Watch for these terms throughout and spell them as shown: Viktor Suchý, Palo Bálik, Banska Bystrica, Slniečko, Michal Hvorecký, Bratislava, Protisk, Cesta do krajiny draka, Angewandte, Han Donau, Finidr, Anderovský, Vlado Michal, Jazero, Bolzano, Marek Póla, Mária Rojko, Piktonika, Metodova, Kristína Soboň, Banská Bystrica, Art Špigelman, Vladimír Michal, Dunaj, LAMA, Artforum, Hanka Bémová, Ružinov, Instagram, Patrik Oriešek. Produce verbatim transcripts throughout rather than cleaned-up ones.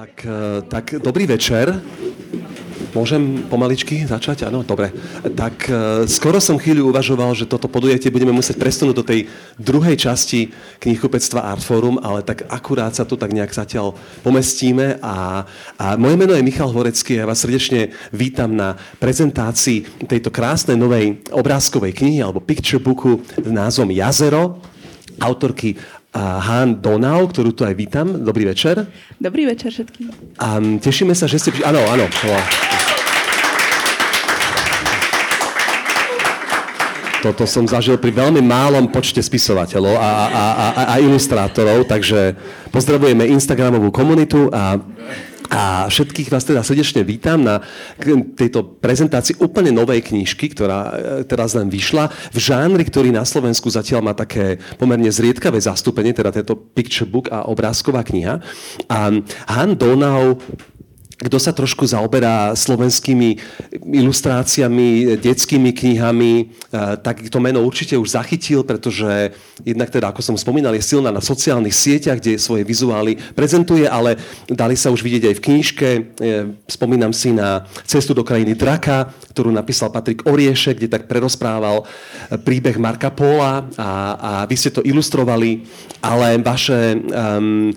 Tak, tak dobrý večer. Môžem pomaličky začať? Áno, dobre. Tak skoro som chvíľu uvažoval, že toto podujatie budeme musieť presunúť do tej druhej časti knihkupectva Artforum, ale tak akurát sa tu tak nejak zatiaľ pomestíme. A, a moje meno je Michal Hvorecký a ja vás srdečne vítam na prezentácii tejto krásnej novej obrázkovej knihy alebo picture booku s názvom Jazero, autorky Han Donau, ktorú tu aj vítam. Dobrý večer. Dobrý večer všetkým. A tešíme sa, že ste... Áno, áno. Toto som zažil pri veľmi málom počte spisovateľov a, a, a, a ilustrátorov, takže pozdravujeme Instagramovú komunitu a, a všetkých vás teda srdečne vítam na tejto prezentácii úplne novej knižky, ktorá teraz len vyšla v žánri, ktorý na Slovensku zatiaľ má také pomerne zriedkavé zastúpenie, teda tento picture book a obrázková kniha. A Han Donau... Kto sa trošku zaoberá slovenskými ilustráciami, detskými knihami, tak to meno určite už zachytil, pretože jednak teda, ako som spomínal, je silná na sociálnych sieťach, kde svoje vizuály prezentuje, ale dali sa už vidieť aj v knižke. Spomínam si na Cestu do krajiny draka, ktorú napísal Patrik Oriešek, kde tak prerozprával príbeh Marka Póla a, a vy ste to ilustrovali, ale vaše... Um,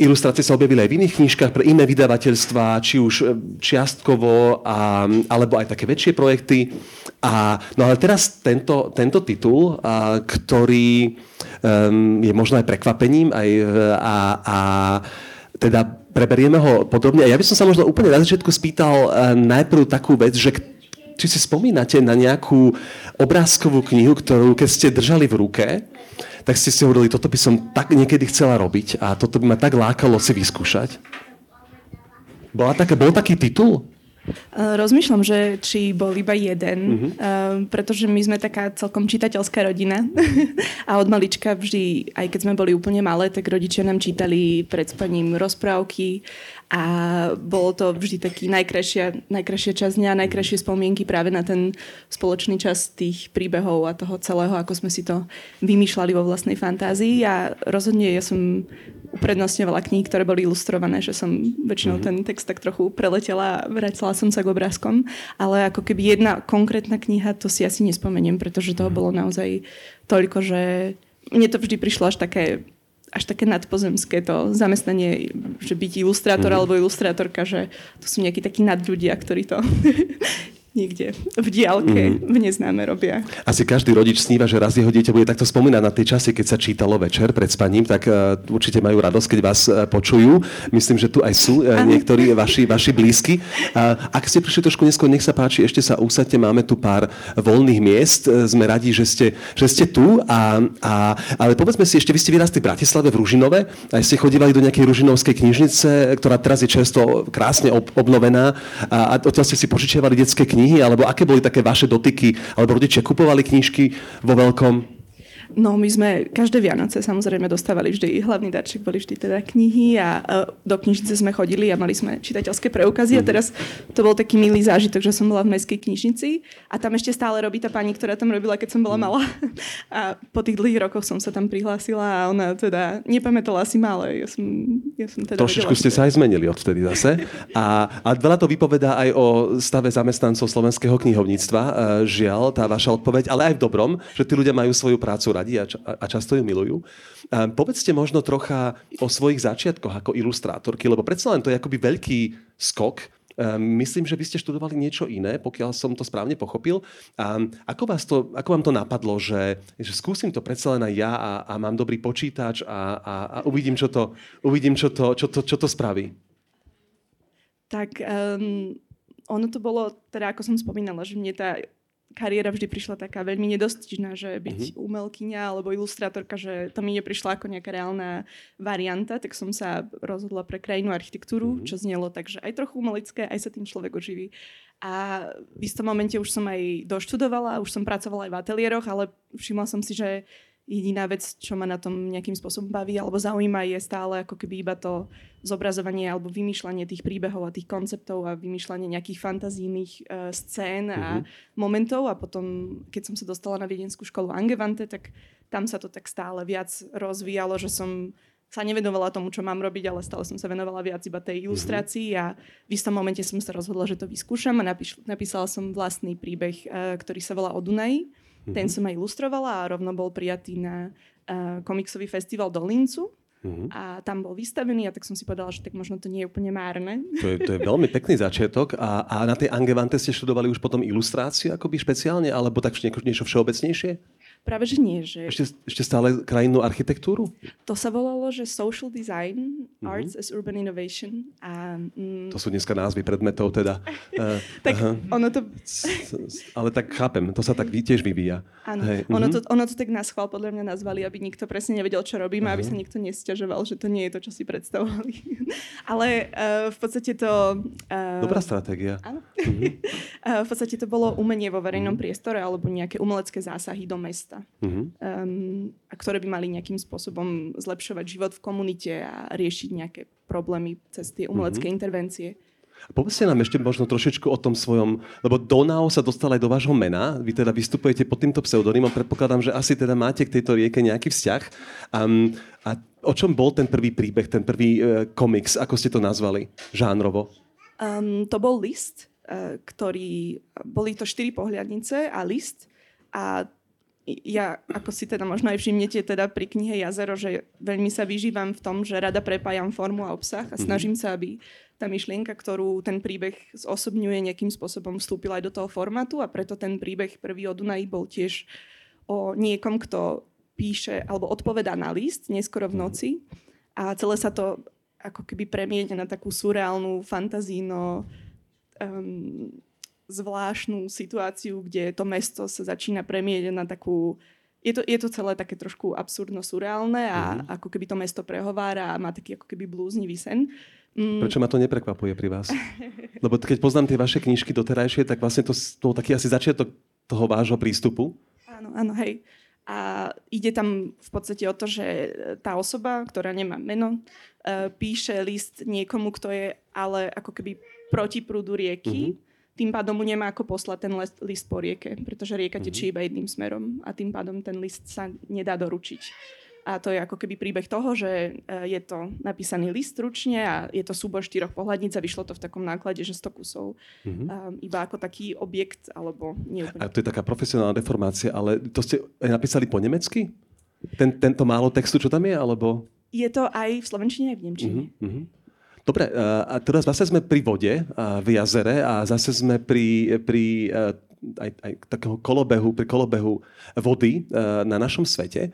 Ilustrácie sa objavili aj v iných knižkách pre iné vydavateľstvá, či už čiastkovo, a, alebo aj také väčšie projekty. A, no ale teraz tento, tento titul, a, ktorý um, je možno aj prekvapením, aj, a, a teda preberieme ho podrobne. A ja by som sa možno úplne na začiatku spýtal najprv takú vec, že či si spomínate na nejakú obrázkovú knihu, ktorú keď ste držali v ruke, tak ste si hovorili, toto by som tak niekedy chcela robiť a toto by ma tak lákalo si vyskúšať. Bola taká, bol taký titul? Rozmýšľam, že či bol iba jeden, mm-hmm. uh, pretože my sme taká celkom čitateľská rodina a od malička vždy, aj keď sme boli úplne malé, tak rodičia nám čítali pred spaním rozprávky a bolo to vždy taký najkrajšia, najkrajšia časť dňa, najkrajšie spomienky práve na ten spoločný čas tých príbehov a toho celého, ako sme si to vymýšľali vo vlastnej fantázii a rozhodne ja som uprednostňovala knihy, ktoré boli ilustrované, že som väčšinou ten text tak trochu preletela a vracala som sa k obrázkom, ale ako keby jedna konkrétna kniha, to si asi nespomeniem, pretože toho bolo naozaj toľko, že mne to vždy prišlo až také, až také nadpozemské to zamestnanie, že byť ilustrátor alebo ilustrátorka, že to sú nejakí takí nadľudia, ktorí to... niekde v diaľke, mm. v neznáme robia. Asi každý rodič sníva, že raz jeho dieťa bude takto spomínať na tie časy, keď sa čítalo večer pred spaním, tak uh, určite majú radosť, keď vás uh, počujú. Myslím, že tu aj sú uh, niektorí vaši, vaši blízky. Uh, ak ste prišli trošku neskôr, nech sa páči, ešte sa usadte, máme tu pár voľných miest. Uh, sme radi, že ste, že ste tu. A, a, ale povedzme si ešte, vy ste vyrastli v Bratislave, v Ružinove, a ste chodívali do nejakej ružinovskej knižnice, ktorá teraz je čerstvo krásne ob- obnovená. A, a odtiaľ ste si požičiavali detské knihy. Knihy, alebo aké boli také vaše dotyky, alebo rodičia kupovali knižky vo veľkom? No, my sme každé Vianoce samozrejme dostávali vždy, hlavný darček boli vždy teda knihy a do knižnice sme chodili a mali sme čitateľské preukazy a teraz to bol taký milý zážitok, že som bola v mestskej knižnici a tam ešte stále robí tá pani, ktorá tam robila, keď som bola malá. A po tých dlhých rokoch som sa tam prihlásila a ona teda nepamätala si málo. Ja som, ja som teda Trošičku vedela, ste sa aj zmenili odvtedy zase. A, a veľa to vypovedá aj o stave zamestnancov slovenského knihovníctva. Žiaľ, tá vaša odpoveď, ale aj v dobrom, že tí ľudia majú svoju prácu a, ča- a často ju milujú. Um, povedzte možno trocha o svojich začiatkoch ako ilustrátorky, lebo predsa len to je akoby veľký skok. Um, myslím, že by ste študovali niečo iné, pokiaľ som to správne pochopil. Um, ako, vás to, ako vám to napadlo, že, že skúsim to predsa len aj ja a, a mám dobrý počítač a, a, a uvidím, čo to, uvidím čo, to, čo, to, čo to spraví? Tak um, ono to bolo, teda ako som spomínala, že mne tá kariéra vždy prišla taká veľmi nedostižná, že byť uh-huh. umelkyňa alebo ilustrátorka, že to mi neprišla ako nejaká reálna varianta, tak som sa rozhodla pre krajinu architektúru, uh-huh. čo znelo takže aj trochu umelecké, aj sa tým človek oživí. A v istom momente už som aj doštudovala, už som pracovala aj v ateliéroch, ale všimla som si, že jediná vec, čo ma na tom nejakým spôsobom baví alebo zaujíma, je stále ako keby iba to zobrazovanie alebo vymýšľanie tých príbehov a tých konceptov a vymýšľanie nejakých fantazijných uh, scén a uh-huh. momentov. A potom, keď som sa dostala na viedenskú školu Angewandte, tak tam sa to tak stále viac rozvíjalo, že som sa nevenovala tomu, čo mám robiť, ale stále som sa venovala viac iba tej ilustrácii a v istom momente som sa rozhodla, že to vyskúšam a napíš- napísala som vlastný príbeh, ktorý sa volá O Dunaji. Mm-hmm. Ten som aj ilustrovala a rovno bol prijatý na uh, komiksový festival do Lincu. Uh-huh. A tam bol vystavený a tak som si povedala, že tak možno to nie je úplne márne. To je, to je veľmi pekný začiatok. A, a na tej Angewandte ste študovali už potom ilustráciu akoby špeciálne, alebo tak niečo všeobecnejšie? Práve, že nie. Že... Ešte, ešte stále krajinnú architektúru? To sa volalo, že Social Design, Arts uh-huh. as Urban Innovation. A, mm... To sú dneska názvy predmetov teda. Tak uh-huh. ono to... Ale tak chápem, to sa tak tiež vyvíja. Áno, uh-huh. ono, to, ono to tak naschvál podľa mňa nazvali, aby nikto presne nevedel, čo robíme, uh-huh. aby sa nikto nesťažoval, že to nie je to, čo si predstavovali. Ale uh, v podstate to... Uh, Dobrá stratégia. Áno. Mm-hmm. uh, v podstate to bolo umenie vo verejnom mm-hmm. priestore alebo nejaké umelecké zásahy do mesta, mm-hmm. um, a ktoré by mali nejakým spôsobom zlepšovať život v komunite a riešiť nejaké problémy cez tie umelecké mm-hmm. intervencie. Povedzte nám ešte možno trošičku o tom svojom, lebo Donau sa dostal aj do vášho mena. Vy teda vystupujete pod týmto pseudonymom. Predpokladám, že asi teda máte k tejto rieke nejaký vzťah. Um, a o čom bol ten prvý príbeh, ten prvý uh, komiks? Ako ste to nazvali žánrovo? Um, to bol list, uh, ktorý... Boli to štyri pohľadnice a list. A ja, ako si teda možno aj všimnete teda pri knihe Jazero, že veľmi sa vyžívam v tom, že rada prepájam formu a obsah a snažím sa, aby tá myšlienka, ktorú ten príbeh zosobňuje, nejakým spôsobom vstúpila aj do toho formátu a preto ten príbeh prvý o Dunaji bol tiež o niekom, kto píše alebo odpovedá na list neskoro v noci a celé sa to ako keby premieňa na takú surreálnu, fantazíno um, zvláštnu situáciu, kde to mesto sa začína premieňať na takú... Je to, je to celé také trošku absurdno-surreálne a mm. ako keby to mesto prehovára a má taký ako keby blúznivý sen. Mm. Prečo ma to neprekvapuje pri vás? Lebo keď poznám tie vaše knižky doterajšie, tak vlastne to bol taký asi začiatok toho vášho prístupu. Áno, áno, hej. A ide tam v podstate o to, že tá osoba, ktorá nemá meno, píše list niekomu, kto je ale ako keby proti prúdu rieky. Mm-hmm. Tým pádom mu nemá ako poslať ten list po rieke, pretože rieka tečí iba jedným smerom a tým pádom ten list sa nedá doručiť. A to je ako keby príbeh toho, že je to napísaný list ručne a je to súbor štyroch pohľadníc a vyšlo to v takom náklade, že sto kusov. Mm-hmm. Um, iba ako taký objekt, alebo neúplne. A to je taká profesionálna deformácia, ale to ste napísali po nemecky? Ten, tento málo textu, čo tam je, alebo? Je to aj v slovenčine, aj v nemčine. Mm-hmm. Dobre, a teraz zase sme pri vode, v jazere a zase sme pri, pri aj, aj takého kolobehu, pri kolobehu vody na našom svete.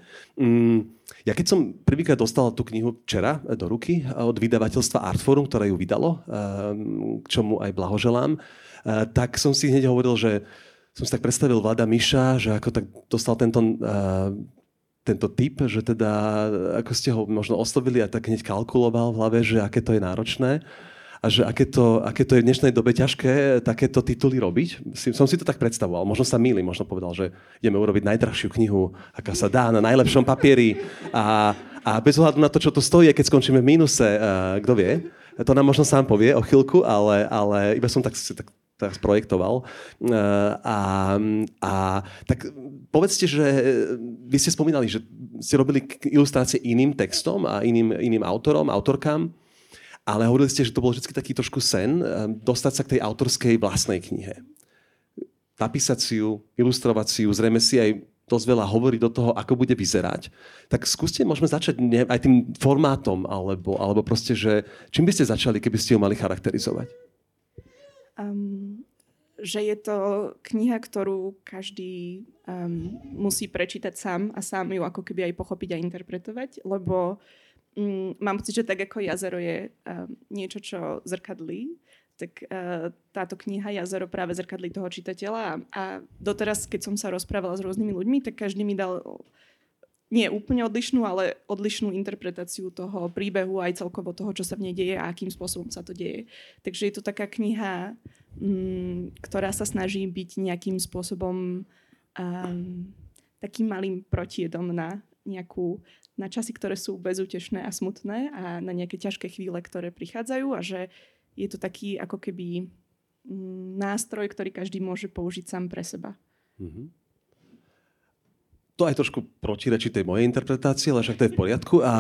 Ja keď som prvýkrát dostal tú knihu včera do ruky od vydavateľstva Artforum, ktoré ju vydalo, k čomu aj blahoželám, tak som si hneď hovoril, že som si tak predstavil Vlada Miša, že ako tak dostal tento... tento typ, že teda, ako ste ho možno oslovili a tak hneď kalkuloval v hlave, že aké to je náročné a že aké to, aké to je v dnešnej dobe ťažké takéto tituly robiť. Som si to tak predstavoval. Možno sa mýlim, možno povedal, že ideme urobiť najdrahšiu knihu, aká sa dá, na najlepšom papieri a, a bez ohľadu na to, čo to stojí, keď skončíme v mínuse, uh, kto vie. To nám možno sám povie o chvíľku, ale, ale iba som tak... tak tak sprojektoval. A, a tak povedzte, že vy ste spomínali, že ste robili ilustrácie iným textom a iným, iným autorom, autorkám, ale hovorili ste, že to bol vždy taký trošku sen dostať sa k tej autorskej vlastnej knihe. Napísať si ju, ilustrovať si ju, zrejme si aj dosť veľa hovorí do toho, ako bude vyzerať. Tak skúste, môžeme začať ne, aj tým formátom, alebo, alebo proste, že čím by ste začali, keby ste ju mali charakterizovať? Um, že je to kniha, ktorú každý um, musí prečítať sám a sám ju ako keby aj pochopiť a interpretovať, lebo um, mám pocit, že tak ako jazero je um, niečo, čo zrkadlí, tak uh, táto kniha Jazero práve zrkadlí toho čitateľa a doteraz, keď som sa rozprávala s rôznymi ľuďmi, tak každý mi dal nie úplne odlišnú, ale odlišnú interpretáciu toho príbehu aj celkovo toho, čo sa v nej deje a akým spôsobom sa to deje. Takže je to taká kniha, m, ktorá sa snaží byť nejakým spôsobom um, takým malým protiedom na nejakú, na časy, ktoré sú bezútešné a smutné a na nejaké ťažké chvíle, ktoré prichádzajú a že je to taký ako keby m, nástroj, ktorý každý môže použiť sám pre seba. Mhm. to aj trošku protirečí tej mojej interpretácii, ale však to je v poriadku. A, a,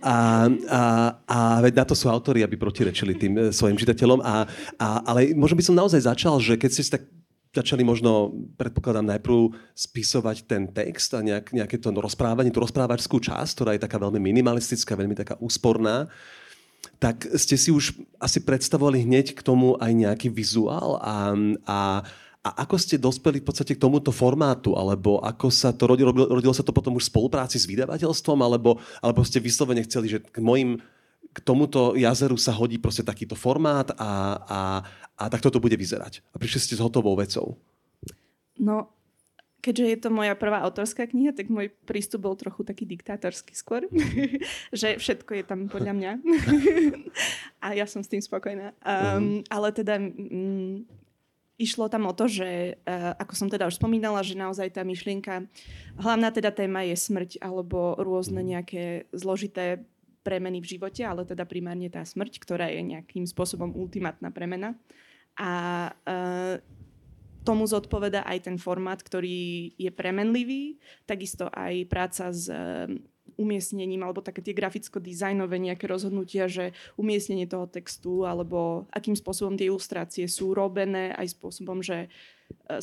a, a, a veď na to sú autori, aby protirečili tým e, svojim čitateľom. A, a, ale možno by som naozaj začal, že keď ste si tak začali možno, predpokladám, najprv spisovať ten text a nejak, nejaké to rozprávanie, tú rozprávačskú časť, ktorá je taká veľmi minimalistická, veľmi taká úsporná, tak ste si už asi predstavovali hneď k tomu aj nejaký vizuál a... a A ako ste dospeli v podstate k tomuto formátu? Alebo ako sa to rodilo? Rodilo sa to potom už v spolupráci s vydavateľstvom? Alebo, alebo ste vyslovene chceli, že k, mojim, k tomuto jazeru sa hodí proste takýto formát a, a, a takto to bude vyzerať? A prišli ste s hotovou vecou? No, keďže je to moja prvá autorská kniha, tak môj prístup bol trochu taký diktátorský skôr. Mm. Že všetko je tam podľa mňa. A ja som s tým spokojná. Um, mm. Ale teda... Mm, Išlo tam o to, že, ako som teda už spomínala, že naozaj tá myšlienka, hlavná teda téma je smrť alebo rôzne nejaké zložité premeny v živote, ale teda primárne tá smrť, ktorá je nejakým spôsobom ultimátna premena. A e, tomu zodpoveda aj ten formát, ktorý je premenlivý, takisto aj práca s... E, umiestnením, alebo také tie graficko-dizajnové nejaké rozhodnutia, že umiestnenie toho textu, alebo akým spôsobom tie ilustrácie sú robené, aj spôsobom, že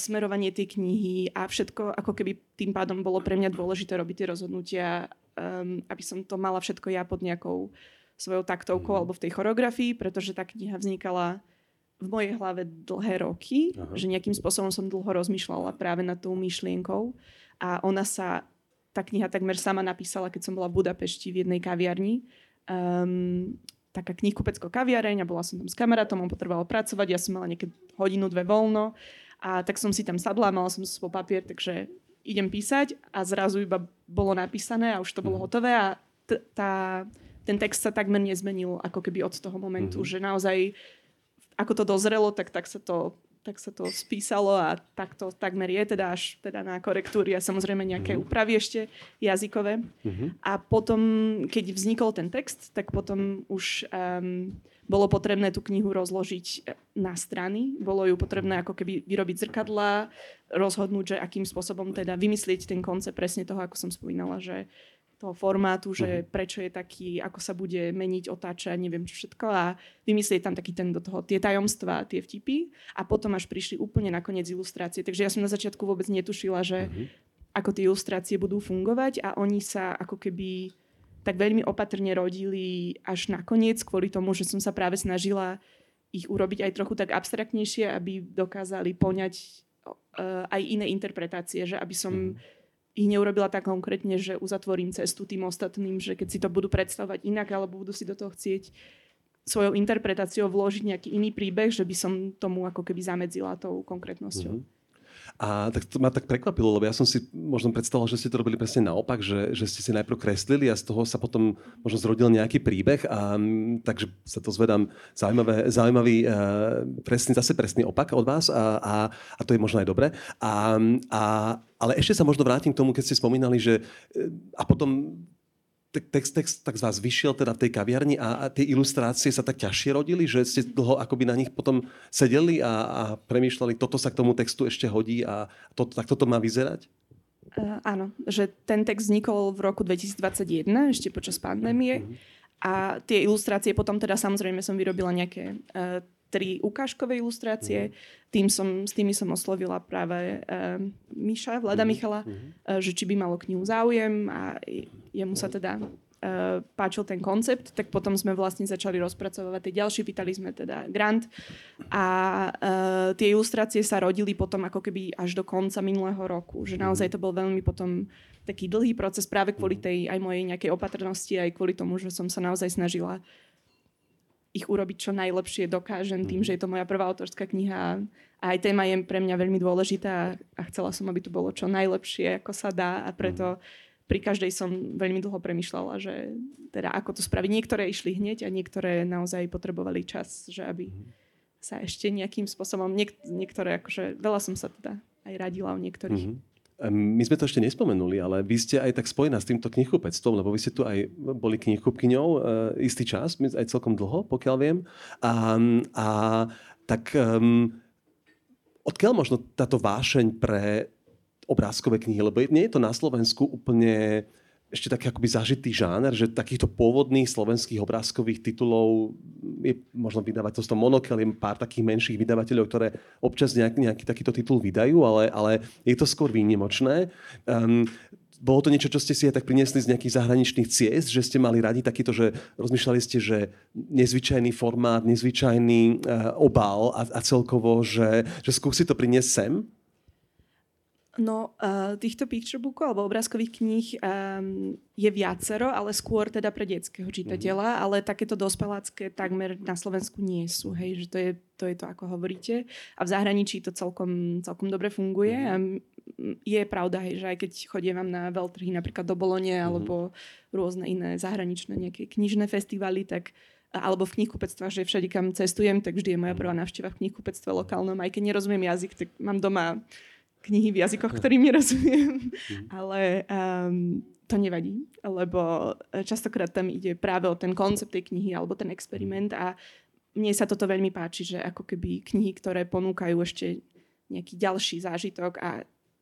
smerovanie tej knihy a všetko, ako keby tým pádom bolo pre mňa dôležité robiť tie rozhodnutia, um, aby som to mala všetko ja pod nejakou svojou taktovkou alebo v tej choreografii, pretože tá kniha vznikala v mojej hlave dlhé roky, Aha. že nejakým spôsobom som dlho rozmýšľala práve nad tou myšlienkou a ona sa tá kniha takmer sama napísala, keď som bola v Budapešti v jednej kaviarni. Um, taká knihkupecko kaviareň a bola som tam s kamarátom, on potreboval pracovať, ja som mala niekedy hodinu, dve voľno a tak som si tam sadla, mala som svoj papier, takže idem písať a zrazu iba bolo napísané a už to bolo hotové a t- tá, ten text sa takmer nezmenil ako keby od toho momentu, mm-hmm. že naozaj ako to dozrelo, tak, tak sa to... tak sa to spísalo a tak to takmer je, teda až teda na korektúry a samozrejme nejaké úpravy ešte jazykové. Uh-huh. A potom, keď vznikol ten text, tak potom už um, bolo potrebné tú knihu rozložiť na strany. Bolo ju potrebné ako keby vyrobiť zrkadlá, rozhodnúť, že akým spôsobom teda vymyslieť ten koncept presne toho, ako som spomínala, že toho formátu, že prečo je taký, ako sa bude meniť, otáčať, neviem čo všetko a vymyslieť tam taký ten do toho, tie tajomstvá, tie vtipy a potom až prišli úplne nakoniec ilustrácie. Takže ja som na začiatku vôbec netušila, že ako tie ilustrácie budú fungovať a oni sa ako keby tak veľmi opatrne rodili až nakoniec kvôli tomu, že som sa práve snažila ich urobiť aj trochu tak abstraktnejšie, aby dokázali poňať uh, aj iné interpretácie, že aby som ich neurobila tak konkrétne, že uzatvorím cestu tým ostatným, že keď si to budú predstavovať inak, alebo budú si do toho chcieť svojou interpretáciou vložiť nejaký iný príbeh, že by som tomu ako keby zamedzila tou konkrétnosťou. Mm-hmm. A tak to ma tak prekvapilo, lebo ja som si možno predstavoval, že ste to robili presne naopak, že, že ste si najprv kreslili a z toho sa potom možno zrodil nejaký príbeh a takže sa to zvedám zaujímavé, zaujímavý, uh, presný, zase presný opak od vás a, a, a to je možno aj dobre. A, a, ale ešte sa možno vrátim k tomu, keď ste spomínali, že a potom text, text tak z vás vyšiel teda v tej kaviarni a, a tie ilustrácie sa tak ťažšie rodili, že ste dlho akoby na nich potom sedeli a, a premýšľali, toto sa k tomu textu ešte hodí a to, tak toto má vyzerať? Uh, áno, že ten text vznikol v roku dvetisícdvadsaťjeden, ešte počas pandémie a tie ilustrácie potom teda samozrejme som vyrobila nejaké uh, tri ukážkové ilustrácie. Mm. Tým som, s tými som oslovila práve uh, Miša, Vlada Michala, mm. uh, že či by malo knihu záujem a jemu sa teda uh, páčil ten koncept. Tak potom sme vlastne začali rozpracovať tie ďalšie. Pýtali sme teda grant a uh, tie ilustrácie sa rodili potom ako keby až do konca minulého roku. Že naozaj to bol veľmi potom taký dlhý proces práve kvôli tej aj mojej nejakej opatrnosti, aj kvôli tomu, že som sa naozaj snažila ich urobiť čo najlepšie dokážem tým, že je to moja prvá autorská kniha a aj téma je pre mňa veľmi dôležitá a chcela som, aby to bolo čo najlepšie, ako sa dá a preto pri každej som veľmi dlho premýšľala, že teda ako to spraviť. Niektoré išli hneď a niektoré naozaj potrebovali čas, že aby sa ešte nejakým spôsobom, niek- niektoré akože veľa som sa teda aj radila o niektorých. Mm-hmm. My sme to ešte nespomenuli, ale vy ste aj tak spojená s týmto knihkupectvom, lebo vy ste tu aj boli knihkupkyňou e, istý čas, aj celkom dlho, pokiaľ viem. A, a tak um, odkiaľ možno táto vášeň pre obrázkové knihy, lebo nie je to na Slovensku úplne ešte taký akoby zažitý žáner, že takýchto pôvodných slovenských obrázkových titulov je možno vydávať to Monokel, je pár takých menších vydavateľov, ktoré občas nejak, nejaký takýto titul vydajú, ale, ale je to skôr výnimočné. Um, Bolo to niečo, čo ste si aj tak priniesli z nejakých zahraničných ciest, že ste mali radi takýto, že rozmýšľali ste, že nezvyčajný formát, nezvyčajný uh, obal a, a celkovo, že, že skúsi to priniesť sem? No, uh, týchto picturebookov alebo obrázkových kníh um, je viacero, ale skôr teda pre detského čitateľa, mm. ale takéto dospelácké takmer na Slovensku nie sú, hej, že to je to, je to ako hovoríte. A v zahraničí to celkom, celkom dobre funguje mm. a je pravda, hej, že aj keď chodievam na veľtrhy napríklad do Bolone alebo mm. rôzne iné zahraničné nejaké knižné festivaly, tak alebo v knihkupectvách, že všade kam cestujem, tak vždy je moja prvá návšteva v knihkupectve lokálnom. Aj keď nerozumiem jazyk, tak mám doma knihy v jazykoch, ktorým nerozumiem. Mm. Ale um, to nevadí, lebo častokrát tam ide práve o ten koncept tej knihy alebo ten experiment a mne sa toto veľmi páči, že ako keby knihy, ktoré ponúkajú ešte nejaký ďalší zážitok a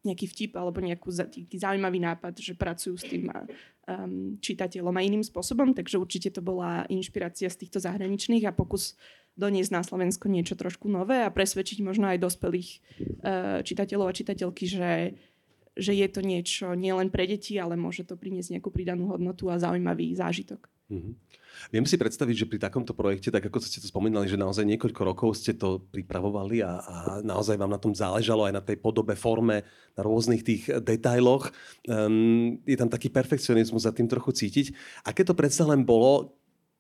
nejaký vtip alebo nejaký zaujímavý nápad, že pracujú s tým um, čitateľom a iným spôsobom. Takže určite to bola inšpirácia z týchto zahraničných a pokus doniesť na Slovensko niečo trošku nové a presvedčiť možno aj dospelých uh, čitateľov a čitateľky, že, že je to niečo nielen pre deti, ale môže to priniesť nejakú pridanú hodnotu a zaujímavý zážitok. Mm-hmm. Viem si predstaviť, že pri takomto projekte, tak ako ste to spomínali, že naozaj niekoľko rokov ste to pripravovali a, a naozaj vám na tom záležalo aj na tej podobe, forme, na rôznych tých detailoch. Um, je tam taký perfekcionizmus za tým trochu cítiť. Aké to predsa len bolo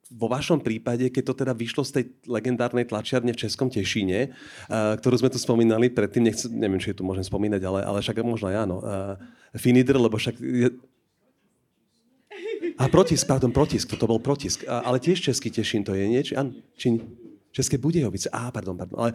vo vašom prípade, keď to teda vyšlo z tej legendárnej tlačiarne v Českom Tešíne, uh, ktorú sme tu spomínali predtým, nechcem, neviem, či je tu môžem spomínať, ale, ale však možno aj áno. Uh, Finidr, lebo však... Je, A Protisk, pardon, Protisk, to bol Protisk. A, ale tiež Český Tešín, to je niečo? Áno, či České Budějovice. Á, pardon, pardon. Ale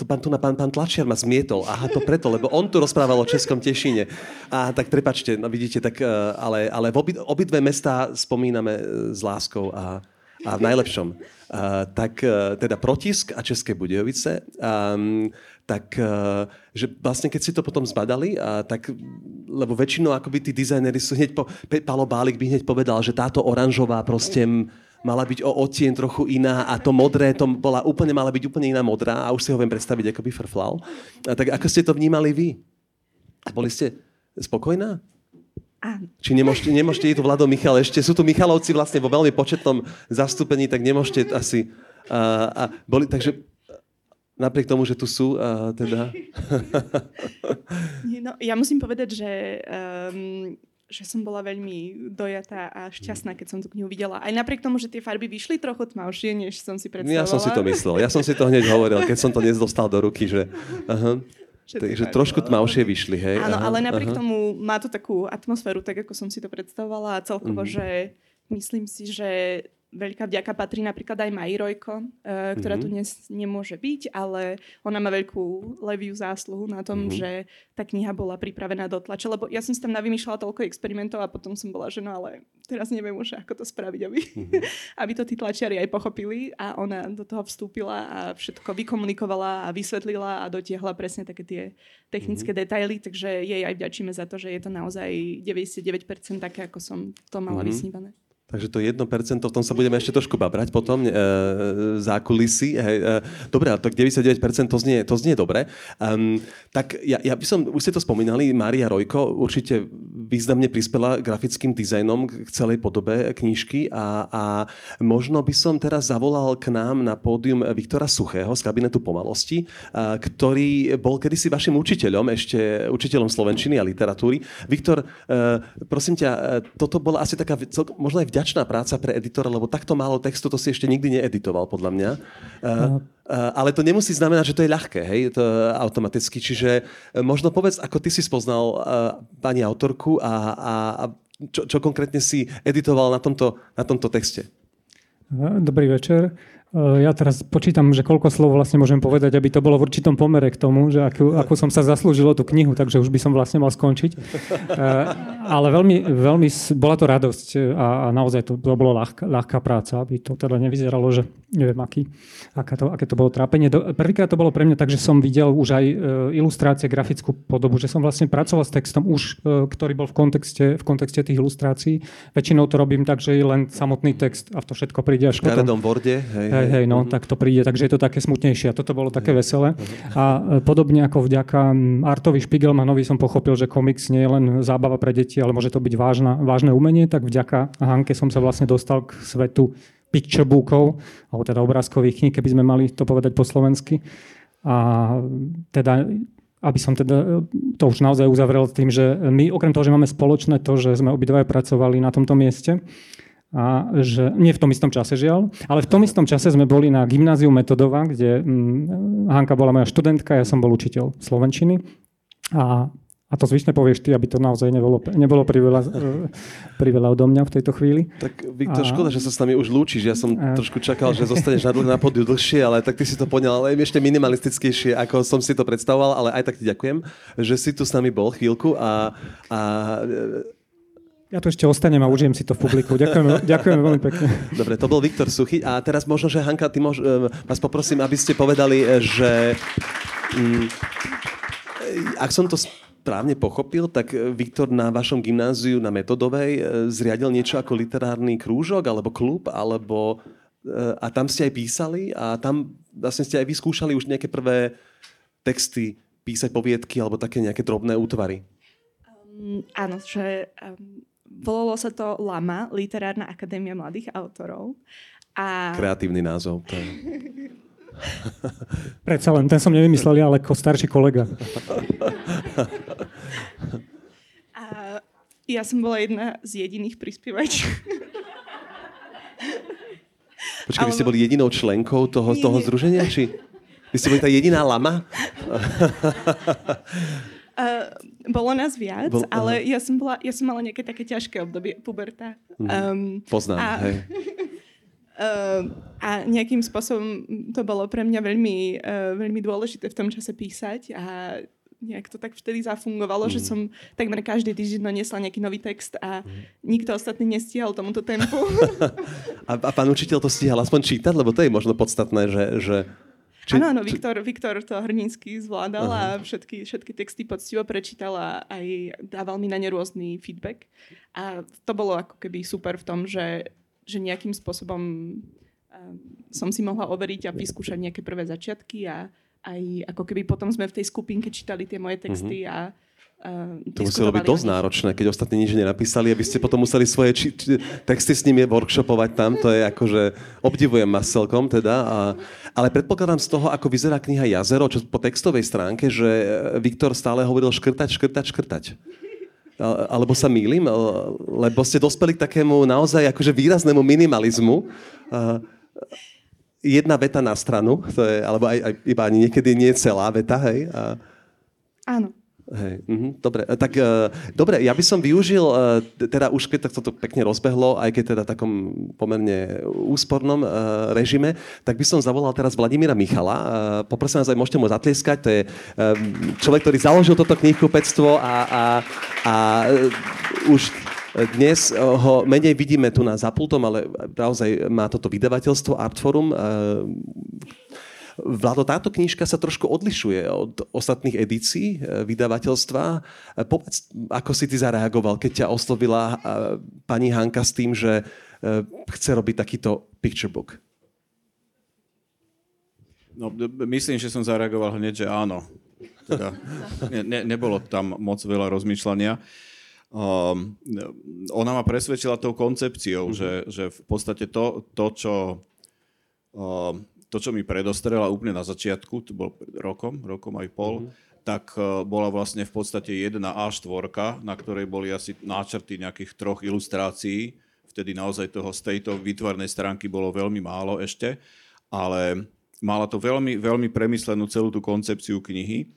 to pán, to na, pán, pán Tlačiar ma zmietol. Aha, to preto, lebo on tu rozprával o Českom Tešíne. Á, tak prepáčte, no vidíte, tak, ale, ale v obi, obidve mestá spomíname s láskou a, a v najlepšom. Uh, tak uh, teda Protisk a České Budějovice. Um, tak, uh, že vlastne keď si to potom zbadali, uh, tak, lebo väčšinou akoby tí dizajneri sú hneď po... Palo Bálik by hneď povedal, že táto oranžová proste mala byť o odtieň trochu iná a to modré, to bola úplne, mala byť úplne iná modrá a už si ho viem predstaviť, akoby frflal. A tak ako ste to vnímali vy? Boli ste spokojná? Áno. Či nemôžete, nemôžete ísť tu Vlado Michal ešte. Sú tu Michalovci vlastne vo veľmi početnom zastúpení, tak nemôžete asi... Uh, a boli, takže napriek tomu, že tu sú, uh, teda... No, ja musím povedať, že... Um... že som bola veľmi dojatá a šťastná, keď som tú knihu videla. Aj napriek tomu, že tie farby vyšli trochu tmavšie, než som si predstavovala. Ja som si to myslel. Ja som si to hneď hovoril, keď som to dnes dostal do ruky, že... Aha. Takže trošku tmavšie vyšli, hej. Áno, aha, ale napriek aha. tomu má to takú atmosféru, tak ako som si to predstavovala a celkovo, mm-hmm. že myslím si, že veľká vďaka patrí napríklad aj Mári Rojko, e, ktorá mm-hmm. tu dnes nemôže byť, ale ona má veľkú leviu zásluhu na tom, mm-hmm. že tá kniha bola pripravená do tlače, lebo ja som si tam navymýšľala toľko experimentov a potom som bola, že no ale teraz neviem už, ako to spraviť, aby, mm-hmm. aby to tí tlačiari aj pochopili a ona do toho vstúpila a všetko vykomunikovala a vysvetlila a dotiahla presne také tie technické mm-hmm. detaily, takže jej aj vďačíme za to, že je to naozaj deväťdesiatdeväť percent také, ako som to mala mm-hmm. vysnívané. Takže to jedno percento, v tom sa budeme ešte trošku babrať potom, e, zákulisy. E, e, dobre, ale tak deväťdesiatdeväť percent to znie, to znie dobre. Um, tak ja, ja by som, už ste to spomínali, Mária Rojko určite významne prispela grafickým dizajnom k celej podobe knižky a, a možno by som teraz zavolal k nám na pódium Viktora Suchého z kabinetu pomalosti, a, ktorý bol kedysi vašim učiteľom, ešte učiteľom slovenčiny a literatúry. Viktor, e, prosím ťa, toto bola asi taká, možno aj vďačná práca pre editora, lebo takto málo textu to si ešte nikdy needitoval, podľa mňa. Uh, uh, ale to nemusí znamenať, že to je ľahké, hej, to automaticky. Čiže možno povedz, ako ty si spoznal uh, pani autorku a, a, a čo, čo konkrétne si editoval na tomto, na tomto texte. Dobrý večer. Ja teraz počítam, že koľko slov vlastne môžem povedať, aby to bolo v určitom pomere k tomu, že akú, akú som sa zaslúžil o tú knihu, takže už by som vlastne mal skončiť. Ale veľmi, veľmi bola to radosť a, a naozaj to, to bolo ľahká, ľahká práca, aby to teda nevyzeralo, že neviem, aký, aká to, aké to bolo trápenie. Prvýkrát to bolo pre mňa tak, že som videl už aj ilustrácie, grafickú podobu, že som vlastne pracoval s textom už, ktorý bol v kontexte, v kontexte tých ilustrácií. Väčšinou to robím tak, že je len samotný text a to všetko príde až potom. Hej, hej, no, tak to príde, takže je to také smutnejšie. A toto bolo také veselé. A podobne ako vďaka Artovi Špigelmanovi som pochopil, že komiks nie je len zábava pre deti, ale môže to byť vážna, vážne umenie, tak vďaka Hanke som sa vlastne dostal k svetu picturebookov, alebo teda obrázkových kníh, keby sme mali to povedať po slovensky. A teda, aby som teda to už naozaj uzavrel tým, že my okrem toho, že máme spoločné to, že sme obidvaja pracovali na tomto mieste, a že nie v tom istom čase žiaľ, ale v tom istom čase sme boli na gymnáziu Metodova, kde hm, Hanka bola moja študentka, ja som bol učiteľ slovenčiny a, a to zvyšné povieš ty, aby to naozaj nebolo, nebolo priveľa, priveľa odo mňa v tejto chvíli. Tak Viktor, a... škoda, že sa s nami už lúčiš, ja som a... trošku čakal, že zostaneš na, na podiu dlhšie, ale tak ty si to poňal, ale ešte minimalistickejšie, ako som si to predstavoval, ale aj tak ti ďakujem, že si tu s nami bol chvíľku a... a... Ja tu ešte ostanem a užijem si to v publiku. Ďakujem, ďakujem veľmi pekne. Dobre, to bol Viktor Suchý. A teraz možno, že Hanka, ty mož, vás poprosím, aby ste povedali, že... Mm, ak som to správne pochopil, tak Viktor na vašom gymnáziu na Metodovej zriadil niečo ako literárny krúžok, alebo klub, alebo... A tam ste aj písali a tam vlastne ste aj vyskúšali už nejaké prvé texty, písať poviedky, alebo také nejaké drobné útvary. Um, áno, že... Um... Volalo sa to LAMA, Literárna akadémia mladých autorov. A... Kreatívny názov. To je... Predsa len, ten som nevymyslel, ale ako starší kolega. A ja som bola jedna z jediných prispievačov. Počkaj, vy ste boli jedinou členkou toho, toho združenia? Či... Vy ste boli tá jediná LAMA? Uh, bolo nás viac, Bol, uh, ale ja som, bola, ja som mala nejaké také ťažké obdobie, puberta. Um, Poznám, a, hej. Uh, a nejakým spôsobom to bolo pre mňa veľmi, uh, veľmi dôležité v tom čase písať a nejak to tak vtedy zafungovalo, mm. že som takmer každý týždeň doniesla nejaký nový text a mm. nikto ostatný nestihal tomuto tempu. a, a pán učiteľ to stihal aspoň čítať, lebo to je možno podstatné, že... že... Či... Áno, áno, Viktor, Viktor to hrdinsky zvládal Aha. a všetky, všetky texty poctivo prečítal a aj dával mi na ne rôzny feedback. A to bolo ako keby super v tom, že, že nejakým spôsobom um, som si mohla overiť a vyskúšať nejaké prvé začiatky a aj ako keby potom sme v tej skupinke čítali tie moje texty mm-hmm. a Uh, to muselo byť dosť náročné, keď ostatní nič nenapísali, aby ste potom museli svoje či- či- texty s nimi workshopovať tam. To je akože, obdivujem vás celkom teda. A, ale predpokladám z toho, ako vyzerá kniha Jazero, čo po textovej stránke, že Viktor stále hovoril škrtať, škrtať, škrtať. Alebo sa mýlim, lebo ste dospeli k takému naozaj akože výraznému minimalizmu. Jedna veta na stranu, to je, alebo aj, aj iba ani niekedy nie celá veta, hej? A... Áno. Hej, mh, dobre, tak uh, dobre, ja by som využil, uh, teda už keď to pekne rozbehlo, aj keď teda v takom pomerne úspornom uh, režime, tak by som zavolal teraz Vladimíra Michala. Uh, poprosím vás aj, môžete mu zatlieskať, to je uh, človek, ktorý založil toto knihkupectvo a, a, a uh, už dnes ho menej vidíme tu na zapultom, ale naozaj má toto vydavateľstvo Artforum, uh, Vlado, táto knižka sa trošku odlišuje od ostatných edícií vydavateľstva. Povedz, ako si ty zareagoval, keď ťa oslovila pani Hanka s tým, že chce robiť takýto picture book? No, myslím, že som zareagoval hneď, že áno. Teda, ne, ne, nebolo tam moc veľa rozmýšľania. Um, ona ma presvedčila tou koncepciou, že, že v podstate to, to čo... Um, to, čo mi predostrela úplne na začiatku, to bolo rokom, rokom aj pol, mm-hmm. tak uh, bola vlastne v podstate jedna á štyri, na ktorej boli asi náčrty nejakých troch ilustrácií. Vtedy naozaj toho z tejto výtvarnej stránky bolo veľmi málo ešte, ale mala to veľmi, veľmi premyslenú celú tú koncepciu knihy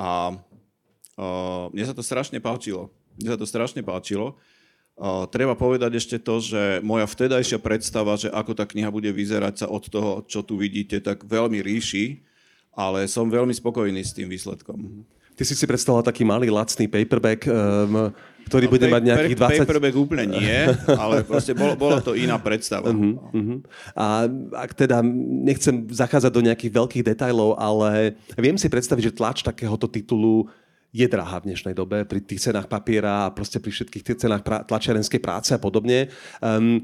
a uh, mne sa to strašne páčilo. Mne sa to strašne páčilo. Treba povedať ešte to, že moja vtedajšia predstava, že ako tá kniha bude vyzerať, sa od toho, čo tu vidíte, tak veľmi líši, ale som veľmi spokojný s tým výsledkom. Ty si si predstavila taký malý, lacný paperback, um, ktorý no, bude pay, mať nejakých dvadsať... Paperback úplne nie, ale proste bolo, bola to iná predstava. Uh-huh, uh-huh. A ak teda, nechcem zachádzať do nejakých veľkých detailov, ale viem si predstaviť, že tlač takéhoto titulu je drahá v dnešnej dobe, pri tých cenách papiera a proste pri všetkých tých cenách pra- tlačiarenskej práce a podobne. Um,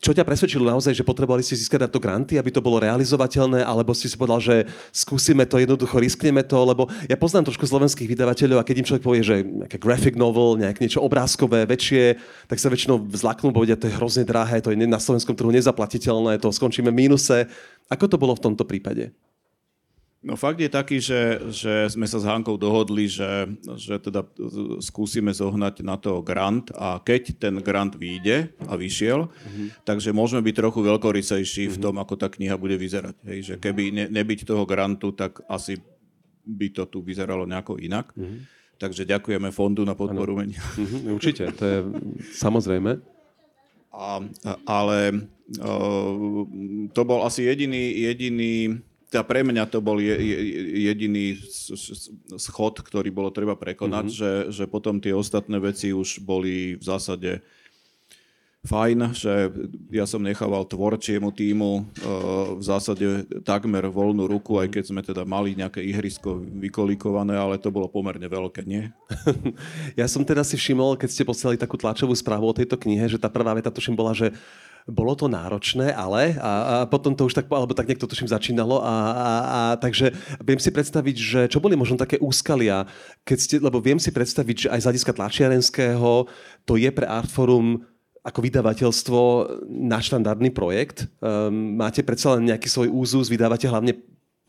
Čo ťa presvedčilo naozaj, že potrebovali ste získať na to granty, aby to bolo realizovateľné, alebo si si povedal, že skúsime to, jednoducho riskneme to, lebo ja poznám trošku slovenských vydavateľov a keď im človek povie, že nejaké graphic novel, nejak niečo obrázkové, väčšie, tak sa väčšinou vzlaknú, povedia, to je hrozne drahé, to je na slovenskom trhu nezaplatiteľné, to skončíme v mínuse. Ako to bolo v tomto prípade? No fakt je taký, že, že sme sa s Hankou dohodli, že, že teda skúsime zohnať na to grant a keď ten grant vyjde a vyšiel, mm-hmm. takže môžeme byť trochu veľkorysejší mm-hmm. v tom, ako tá kniha bude vyzerať. Hej, že keby ne, nebyť toho grantu, tak asi by to tu vyzeralo nejako inak. Mm-hmm. Takže ďakujeme fondu na podporu umenia. Mm-hmm, určite, to je samozrejme. A, ale o, to bol asi jediný... jediný Tá pre mňa to bol je, je, jediný schod, ktorý bolo treba prekonať, mm-hmm. že, že potom tie ostatné veci už boli v zásade fajn, že ja som nechával tvorčiemu tímu e, v zásade takmer voľnú ruku, aj keď sme teda mali nejaké ihrisko vykolikované, ale to bolo pomerne veľké, nie? Ja som teda si všimol, keď ste poslali takú tlačovú správu o tejto knihe, že tá prvá veta, tuším, bola, že bolo to náročné, ale... A, a potom to už tak... Alebo tak niekto tuším začínalo. A, a, a takže viem si predstaviť, že čo boli možno také úskalia, keď ste, lebo viem si predstaviť, že aj z hľadiska tlačiarenského to je pre Artforum ako vydavateľstvo nadštandardný projekt. Um, máte predsa len nejaký svoj úzus, vydávate hlavne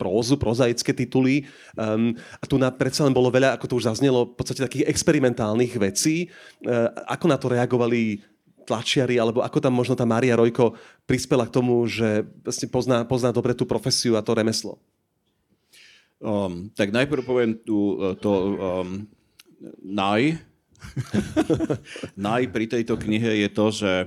prózu, prozaické tituly. Um, a tu na, predsa len bolo veľa, ako to už zaznelo, v podstate takých experimentálnych vecí. Uh, ako na to reagovali tlačiari, alebo ako tam možno tá Mária Rojko prispela k tomu, že pozná, pozná dobre tú profesiu a to remeslo? Um, tak najprv poviem tu to um, naj. Naj pri tejto knihe je to, že uh,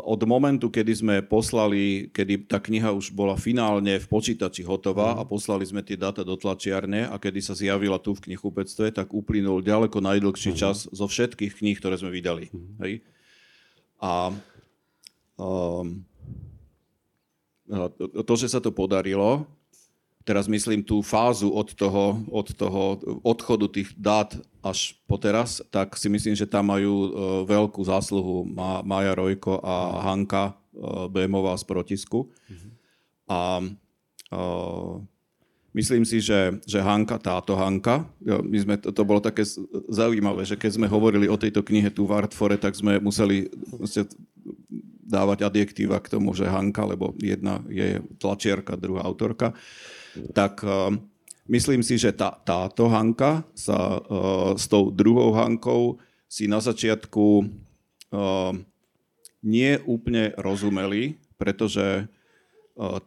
od momentu, kedy sme poslali, kedy tá kniha už bola finálne v počítači hotová a poslali sme tie dáta do tlačiarne a kedy sa zjavila tu v knihkupectve, tak uplynul ďaleko najdlhší čas zo všetkých kníh, ktoré sme vydali. Hej? A um, to, že sa to podarilo, teraz myslím tú fázu od toho, od toho odchodu tých dát až po teraz, tak si myslím, že tam majú uh, veľkú zásluhu Má, Mája Rojko a Hanka uh, Bémová z Protisku. Mm-hmm. A uh, myslím si, že, že Hanka, táto Hanka, my sme, to, to bolo také zaujímavé, že keď sme hovorili o tejto knihe tu v Artfore, tak sme museli dávať adjektíva k tomu, že Hanka, lebo jedna je tlačiarka, druhá autorka. Tak uh, myslím si, že tá, táto Hanka sa uh, s tou druhou Hankou si na začiatku uh, nie úplne rozumeli, pretože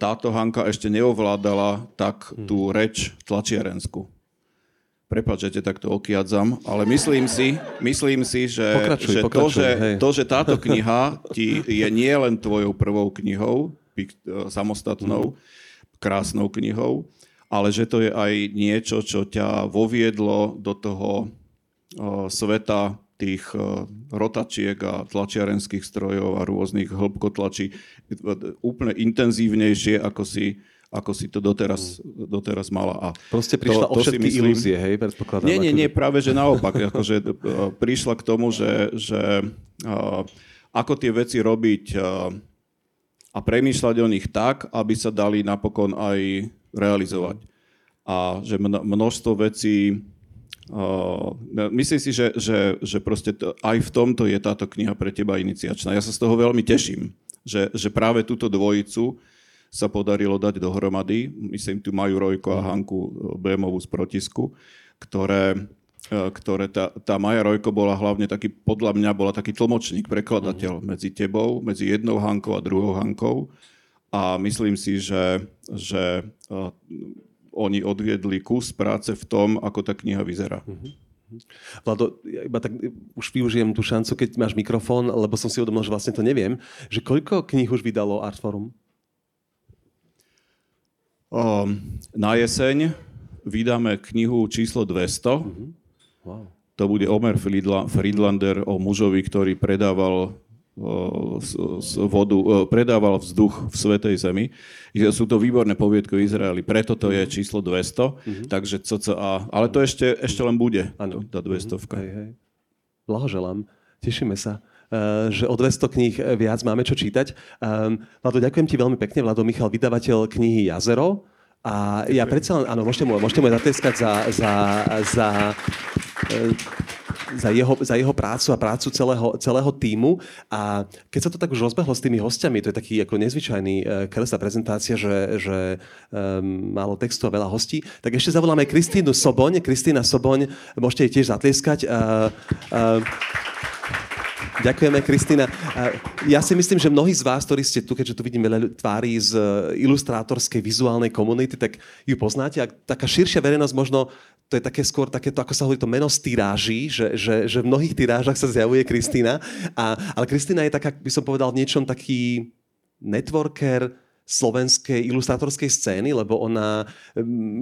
táto Hanka ešte neovládala tak tú reč tlačiarensku. Prepáč, že te takto okiadzam, ale myslím si, myslím si, že, pokračuj, že, pokračuj, to, že to, že táto kniha ti je nie len tvojou prvou knihou, samostatnou, krásnou knihou, ale že to je aj niečo, čo ťa voviedlo do toho uh, sveta tých rotačiek a tlačiarenských strojov a rôznych hĺbkotlačí úplne intenzívnejšie, ako si, ako si to doteraz, doteraz mala. A proste prišla to, o všetky myslím, ilúzie, hej? Nie, nie, nie, práve že naopak. Akože prišla k tomu, že, že ako tie veci robiť a premýšľať o nich tak, aby sa dali napokon aj realizovať. A že množstvo vecí... Uh, myslím si, že, že, že proste to, aj v tomto je táto kniha pre teba iniciačná. Ja sa z toho veľmi teším, že, že práve túto dvojicu sa podarilo dať dohromady. Myslím, tu majú Rojko a Hanku Bémovú z Protisku, ktoré, ktoré tá, tá Maja Rojko bola hlavne taký, podľa mňa bola taký tlmočník, prekladateľ uh-huh. medzi tebou, medzi jednou Hankou a druhou Hankou. A myslím si, že... že uh, oni odviedli kus práce v tom, ako tá kniha vyzerá. Uh-huh. Vlado, ja iba tak už využijem tú šancu, keď máš mikrofón, lebo som si uvedomil, že vlastne to neviem, že koľko kníh už vydalo Artforum? Um, na jeseň vydáme knihu číslo dvesto. Uh-huh. Wow. To bude Omer Friedlander o mužovi, ktorý predával vodu, predával vzduch v Svätej zemi. Sú to výborné poviedky o Izraeli, preto to je číslo dvesto, mm-hmm. takže cca, ale to ešte, ešte len bude, ano. Tá dvestovka. Hej, hej. Blahoželám, tešíme sa, že o dvesto kníh viac máme čo čítať. Vlado, ďakujem ti veľmi pekne, Vlado Michal, vydavateľ knihy Jazero. A ja predsa len, áno, môžete mu, môžete mu zateskať za, za, za, za, jeho, za jeho prácu a prácu celého, celého tímu. A keď sa to tak už rozbehlo s tými hostiami, to je taký ako nezvyčajný kresná prezentácia, že, že um, málo textu a veľa hostí, tak ešte zavoláme Kristínu Soboň. Kristína Soboň, môžete jej tiež zatlieskať. Uh, uh, Ďakujeme, Kristína. Ja si myslím, že mnohí z vás, ktorí ste tu, keďže tu vidím veľa tvári z ilustrátorskej vizuálnej komunity, tak ju poznáte. A taká širšia verejnosť možno, to je také skôr takéto, ako sa hovorí, to meno z tiráží, že, že, že v mnohých tirážach sa zjavuje Kristína. A, ale Kristína je taká, by som povedal, v niečom taký networker slovenskej ilustrátorskej scény, lebo ona,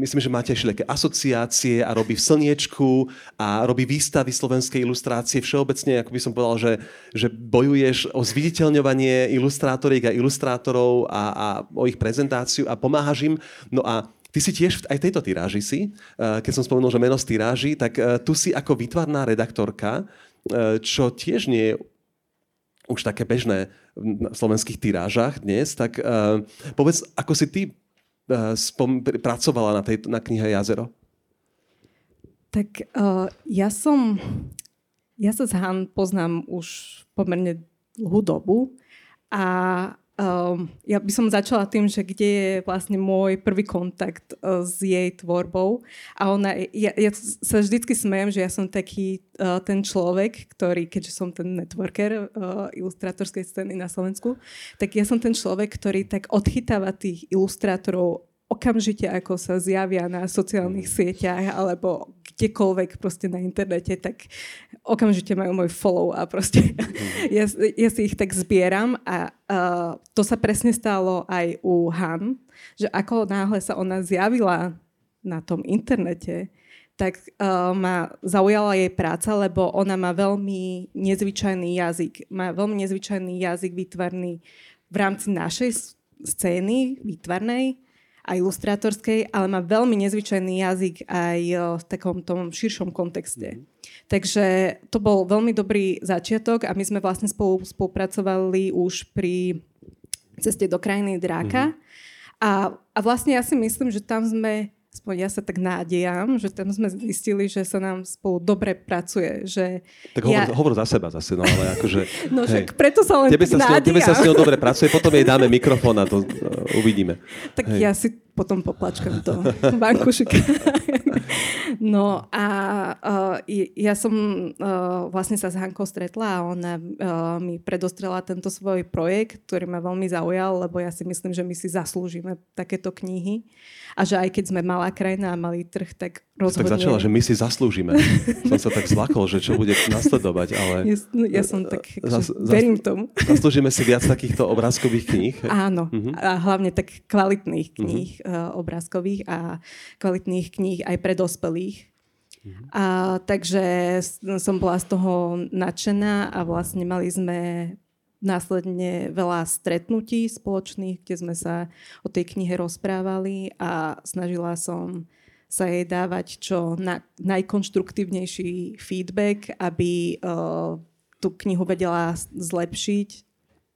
myslím, že máte aj všelijaké asociácie a robí v Slniečku a robí výstavy slovenskej ilustrácie. Všeobecne, ako by som povedal, že, že bojuješ o zviditeľňovanie ilustrátoriek a ilustrátorov a, a o ich prezentáciu a pomáhaš im. No a ty si tiež aj v tejto tiráži si, keď som spomenul, že meno z tiráži, tak tu si ako výtvarná redaktorka, čo tiež nie je už také bežné v slovenských tirážach dnes, tak uh, povedz, ako si ty uh, spom- pracovala na, tej, na knihe Jazero? Tak uh, ja som... Ja sa s Han poznám už pomerne dlhú dobu a uh, ja by som začala tým, že kde je vlastne môj prvý kontakt uh, s jej tvorbou a ona... Ja, ja sa vždycky smejem, že ja som taký ten človek, ktorý, keďže som ten networker uh, ilustrátorskej scény na Slovensku, tak ja som ten človek, ktorý tak odchytáva tých ilustrátorov okamžite, ako sa zjavia na sociálnych sieťach alebo kdekoľvek proste na internete, tak okamžite majú môj follow a proste mm. ja, ja si ich tak zbieram a uh, to sa presne stalo aj u Han, že ako náhle sa ona zjavila na tom internete, tak uh, ma zaujala jej práca, lebo ona má veľmi nezvyčajný jazyk. Má veľmi nezvyčajný jazyk výtvarný v rámci našej scény výtvarnej a ilustrátorskej, ale má veľmi nezvyčajný jazyk aj uh, v takom tom širšom kontexte. Mm. Takže to bol veľmi dobrý začiatok a my sme vlastne spolu spolupracovali už pri Ceste do krajiny draka. Mm. A, a vlastne ja si myslím, že tam sme... Aspoň ja sa tak nádejam, že tam sme zistili, že sa nám spolu dobre pracuje. Že tak hovor, ja... hovor za seba zase, no ale akože... No však preto sa len tebe tak sa nádejam. Ňou, tebe sa s ňou dobre pracuje, potom jej dáme mikrofón a to uh, uvidíme. Tak hej. Ja si potom poplačkam do bankušika. No a uh, ja som uh, vlastne sa s Hankou stretla a ona uh, mi predostrela tento svoj projekt, ktorý ma veľmi zaujal, lebo ja si myslím, že my si zaslúžime takéto knihy a že aj keď sme mali malá krajina a malý trh, tak rozhodne... Tak začala, že my si zaslúžime. Som sa tak zlakol, že čo bude nasledovať, ale... Ja, ja som tak... Zas, verím tomu. Zaslúžime si viac takýchto obrázkových kníh. Áno. Uh-huh. A hlavne tak kvalitných kníh, uh-huh. obrázkových a kvalitných kníh aj pre dospelých. Uh-huh. A, takže som bola z toho nadšená a vlastne mali sme následne veľa stretnutí spoločných, kde sme sa o tej knihe rozprávali a snažila som sa jej dávať čo na, najkonštruktívnejší feedback, aby uh, tú knihu vedela zlepšiť,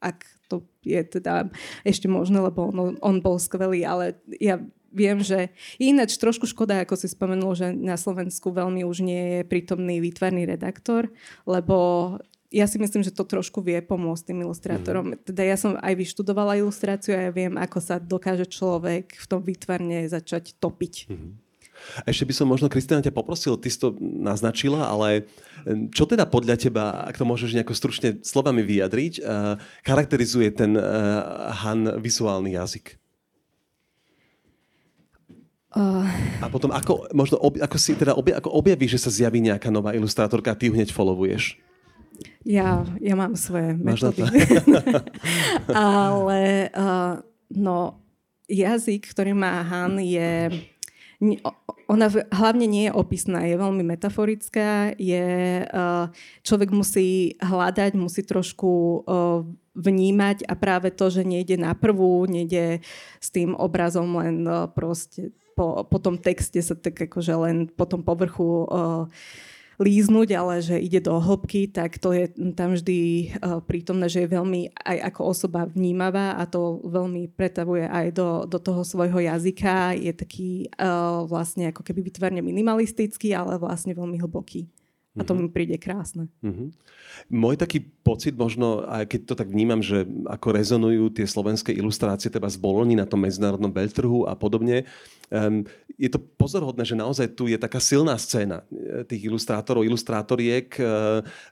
ak to je teda ešte možné, lebo on, on bol skvelý, ale ja viem, že ináč trošku škoda, ako si spomenul, že na Slovensku veľmi už nie je prítomný výtvarný redaktor, lebo ja si myslím, že to trošku vie pomôcť tým ilustrátorom. Teda ja som aj vyštudovala ilustráciu a ja viem, ako sa dokáže človek v tom výtvarne začať topiť. Mm-hmm. Ešte by som možno, Kristína, ťa poprosil, ty si to naznačila, ale čo teda podľa teba, ak to môžeš nejako stručne slovami vyjadriť, uh, charakterizuje ten uh, Han vizuálny jazyk? Uh... A potom, ako, možno, ako si teda obja, ako objavíš, že sa zjaví nejaká nová ilustrátorka a ty ju hneď followuješ? Ja, ja mám svoje metódy. Ale uh, no, jazyk, ktorý má Han, je... Ona hlavne nie je opisná, je veľmi metaforická, je, človek musí hľadať, musí trošku vnímať a práve to, že nejde na prvú, nejde s tým obrazom len proste po, po tom texte sa tak akože len po tom povrchu líznuť, ale že ide do hĺbky, tak to je tam vždy prítomné, že je veľmi aj ako osoba vnímavá a to veľmi pretavuje aj do, do toho svojho jazyka. Je taký uh, vlastne ako keby vytvarne minimalistický, ale vlastne veľmi hlboký. A to mi príde krásne. Uh-huh. Môj taký pocit, možno, aj keď to tak vnímam, že ako rezonujú tie slovenské ilustrácie teda z Boloni na tom medzinárodnom veľtrhu a podobne, um, je to pozoruhodné, že naozaj tu je taká silná scéna tých ilustrátorov, ilustrátoriek.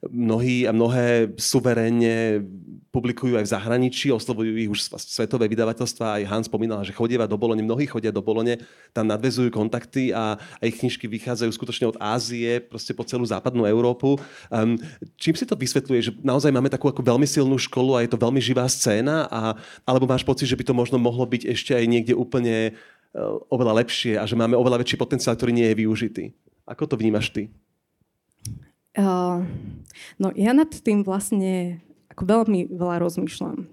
Mnohí a mnohé suverénne publikujú aj v zahraničí, oslovujú ich už svetové vydavateľstvá. Aj Han spomínala, že chodieva do Bolone, mnohí chodia do Bolone, tam nadväzujú kontakty a, a ich knižky vychádzajú skutočne od Ázie, proste po celú západ Európu. Um, čím si to vysvetľuje, že naozaj máme takú ako veľmi silnú školu a je to veľmi živá scéna? A, alebo máš pocit, že by to možno mohlo byť ešte aj niekde úplne uh, oveľa lepšie a že máme oveľa väčší potenciál, ktorý nie je využitý? Ako to vnímaš ty? Uh, no ja nad tým vlastne ako veľmi veľa rozmýšľam.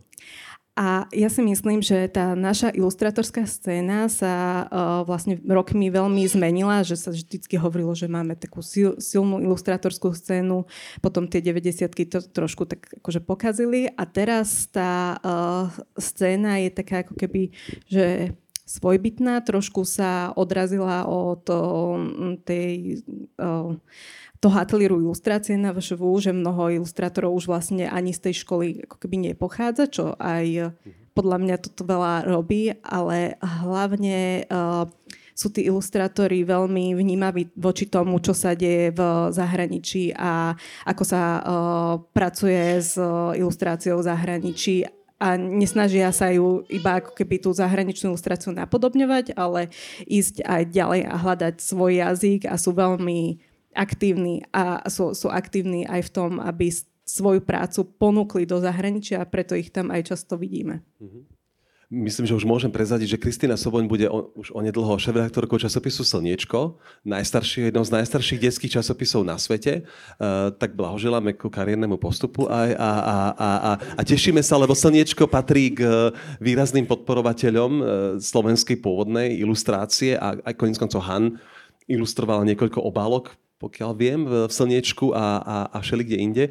A ja si myslím, že tá naša ilustrátorská scéna sa uh, vlastne rokmi veľmi zmenila, že sa vždycky hovorilo, že máme takú sil, silnú ilustrátorskú scénu, potom tie deväťdesiatky to trošku tak akože pokazili a teraz tá uh, scéna je taká ako keby, že svojbytná, trošku sa odrazila od uh, tej... Uh, to ateliéru ilustrácie na vé ŠVU, že mnoho ilustrátorov už vlastne ani z tej školy ako keby nepochádza, čo aj podľa mňa toto veľa robí, ale hlavne uh, sú tí ilustrátori veľmi vnímaví voči tomu, čo sa deje v zahraničí a ako sa uh, pracuje s ilustráciou v zahraničí a nesnažia sa ju iba ako keby tú zahraničnú ilustráciu napodobňovať, ale ísť aj ďalej a hľadať svoj jazyk a sú veľmi aktívni a sú, sú aktívni aj v tom, aby svoju prácu ponúkli do zahraničia a preto ich tam aj často vidíme. Mm-hmm. Myslím, že už môžem prezradiť, že Kristína Soboň bude o, už onedlho šéfredaktorkou časopisu Slniečko, najstaršie, jednou z najstarších detských časopisov na svete. Uh, tak blahoželáme ku kariérnemu postupu aj, a, a, a, a, a tešíme sa, lebo Slniečko patrí k výrazným podporovateľom uh, slovenskej pôvodnej ilustrácie a aj koniec koncov Han ilustroval niekoľko obálok, pokiaľ viem, v Slniečku a, a, a všelikde inde.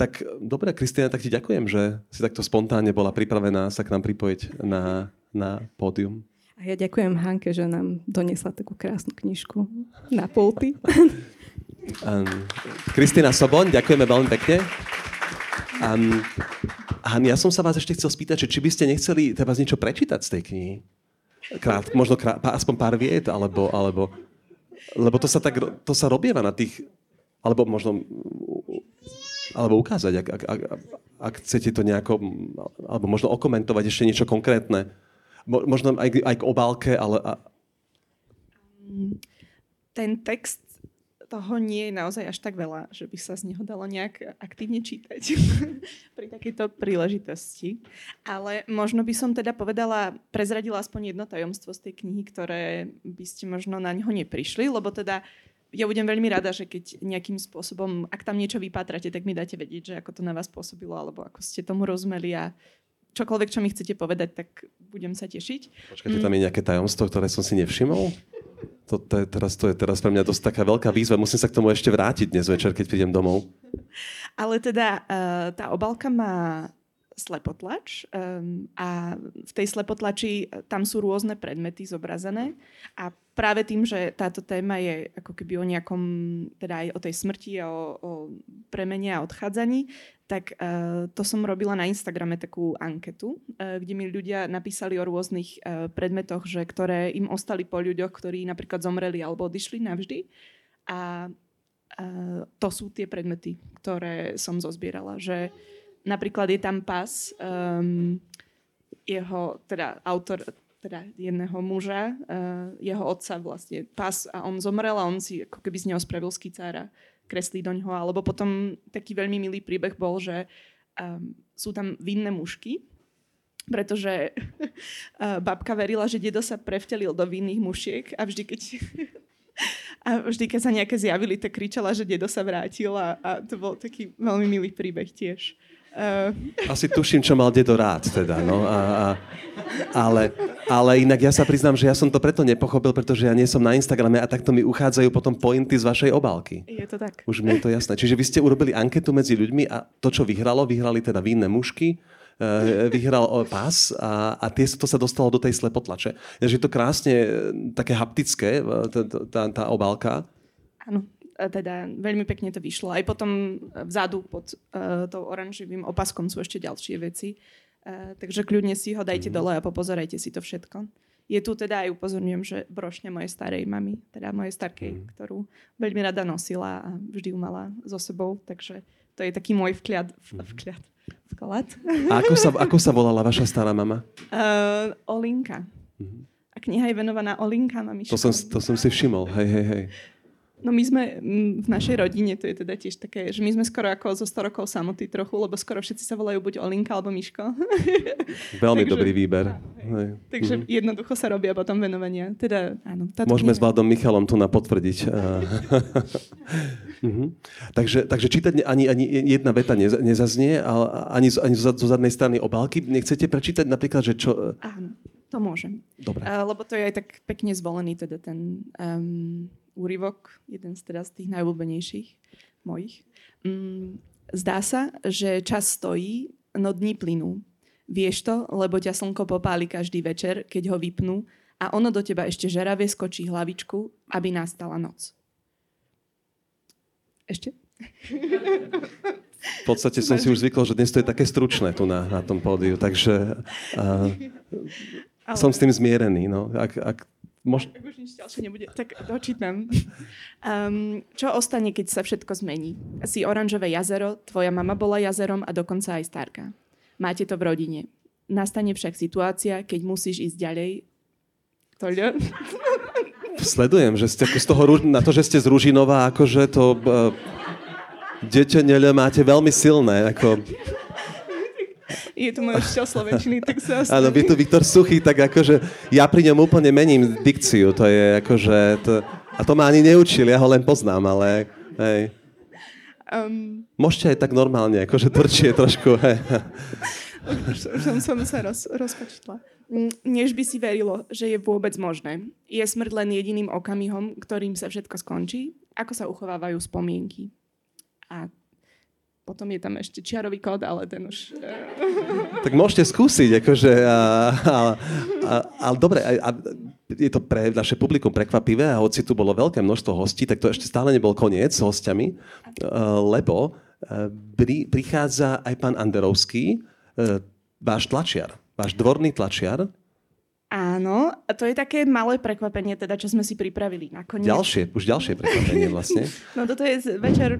Tak dobrá, Kristína, tak ti ďakujem, že si takto spontánne bola pripravená sa k nám pripojiť na, na pódium. A ja ďakujem Hanke, že nám doniesla takú krásnu knižku na pulty. um, Kristína Soboň, ďakujeme veľmi pekne. Um, Han, ja som sa vás ešte chcel spýtať, či by ste nechceli teda niečo prečítať z tej knihy? Krát, možno krát, aspoň pár viet, alebo... alebo... Lebo to sa tak, to sa robieva na tých, alebo možno, alebo ukázať, ak, ak, ak, ak chcete to nejako, alebo možno okomentovať ešte niečo konkrétne. Možno aj, aj k obálke, ale... A... Ten text toho nie je naozaj až tak veľa, že by sa z neho dalo nejak aktívne čítať pri takejto príležitosti. Ale možno by som teda povedala, prezradila aspoň jedno tajomstvo z tej knihy, ktoré by ste možno na neho neprišli, lebo teda ja budem veľmi rada, že keď nejakým spôsobom, ak tam niečo vypátrate, tak mi dáte vedieť, že ako to na vás pôsobilo, alebo ako ste tomu rozumeli a čokoľvek, čo mi chcete povedať, tak budem sa tešiť. Počkajte, mm. tam je nejaké tajomstvo, ktoré som si nevšimol? To, to, je teraz, to je teraz pre mňa dosť taká veľká výzva. Musím sa k tomu ešte vrátiť dnes večer, keď prídem domov. Ale teda uh, tá obálka má slepotlač um, a v tej slepotlači tam sú rôzne predmety zobrazené a práve tým, že táto téma je ako keby o nejakom, teda aj o tej smrti a o, o premene a odchádzaní, tak uh, to som robila na Instagrame takú anketu, uh, kde mi ľudia napísali o rôznych uh, predmetoch, že ktoré im ostali po ľuďoch, ktorí napríklad zomreli alebo odišli navždy a uh, to sú tie predmety, ktoré som zozbierala, že napríklad je tam pás um, jeho, teda autor teda jedného muža, jeho otca vlastne pás a on zomrel a on si ako keby z neho spravil skicára, kreslí do ňoho. Alebo potom taký veľmi milý príbeh bol, že um, sú tam vinné mušky, pretože babka verila, že dedo sa prevtelil do vinných mušiek a vždy, keď... A vždy, keď sa nejaké zjavili, tak kričala, že dedo sa vrátil a, a to bol taký veľmi milý príbeh tiež. Uh... Asi tuším, čo mal dedo rád, teda, no. A, a, ale, ale inak ja sa priznám, že ja som to preto nepochopil, pretože ja nie som na Instagrame a takto mi uchádzajú potom pointy z vašej obálky. Je to tak. Už mi je to jasné. Čiže vy ste urobili anketu medzi ľuďmi a to, čo vyhralo, vyhrali teda vinné mušky, vyhral pás a, a tie, to sa dostalo do tej slepotlače. Je to krásne také haptické, tá, tá, tá obálka. Áno, teda veľmi pekne to vyšlo. Aj potom vzadu pod uh, tou oranživým opaskom sú ešte ďalšie veci. Uh, takže kľudne si ho dajte mm. dole a popozerajte si to všetko. Je tu teda aj upozorňujem, že brošňa mojej starej mamy, teda mojej starkej, mm. ktorú veľmi rada nosila a vždy ju mala so sebou. Takže to je taký môj vkľad. V, vkľad. Vklad. A ako sa, ako sa volala vaša stará mama? Uh, Olinka. Uh-huh. A kniha je venovaná Olinka mamička. To som, to som si všimol, hej, hej, hej. No my sme m, v našej rodine, to je teda tiež také, že my sme skoro ako zo sto rokov samoty trochu, lebo skoro všetci sa volajú buď Olinka alebo Miško. Veľmi takže, dobrý výber. Á, hej. Hej. Takže uh-huh. jednoducho sa robia potom venovania. Teda, áno, môžeme kniha... s Vladom Michalom tu na potvrdiť. Mm-hmm. Takže, takže čítať ani, ani jedna veta nez, nezaznie, ale ani, ani zo, zo zadnej strany obálky. Nechcete prečítať napríklad, že čo... Áno, to môžem. Dobre. Uh, lebo to je aj tak pekne zvolený teda ten um, úryvok, jeden z, teda z tých najobľúbenejších mojich. Um, zdá sa, že čas stojí, no dni plynú. Vieš to, lebo ťa slnko popáli každý večer, keď ho vypnú a ono do teba ešte žeravie skočí hlavičku, aby nastala noc. Ešte? V podstate som si už zvykol, že dnes to je také stručné tu na, na tom pódiu, takže uh, ale... som s tým zmierený. No. Ak, ak, mož... ak už nič ďalšie nebude, tak dočítam. Um, čo ostane, keď sa všetko zmení? Si oranžové jazero, tvoja mama bola jazerom a dokonca aj starka. Máte to v rodine. Nastane však situácia, keď musíš ísť ďalej. To ľa... Sledujem, že ste z toho, na to, že ste z Ružinova, akože to uh, detenele máte veľmi silné. Ako... Je to môj učiteľ slovenčiny, tak sa ostane. Áno, je tu Viktor Suchý, tak akože ja pri ňom úplne mením dikciu. To je akože... To, a to ma ani neučil, ja ho len poznám, ale... Hej. Um... Môžete aj tak normálne, akože tvrdšie trošku. Hej. Už, už som, som sa roz, rozpočítla. Než by si verilo, že je vôbec možné. Je smrť len jediným okamihom, ktorým sa všetko skončí. Ako sa uchovávajú spomienky. A potom je tam ešte čiarový kód, ale ten už... Tak môžete skúsiť, akože... Ale dobre, a, a, je to pre naše publikum prekvapivé a hoci tu bolo veľké množstvo hostí, tak to ešte stále nebol koniec s hostiami, lebo pri, prichádza aj pán Anderovský, váš tlačiar, váš dvorný tlačiar. Áno, a to je také malé prekvapenie, teda, čo sme si pripravili nakoniec. Ďalšie, už ďalšie prekvapenie vlastne. No toto je večer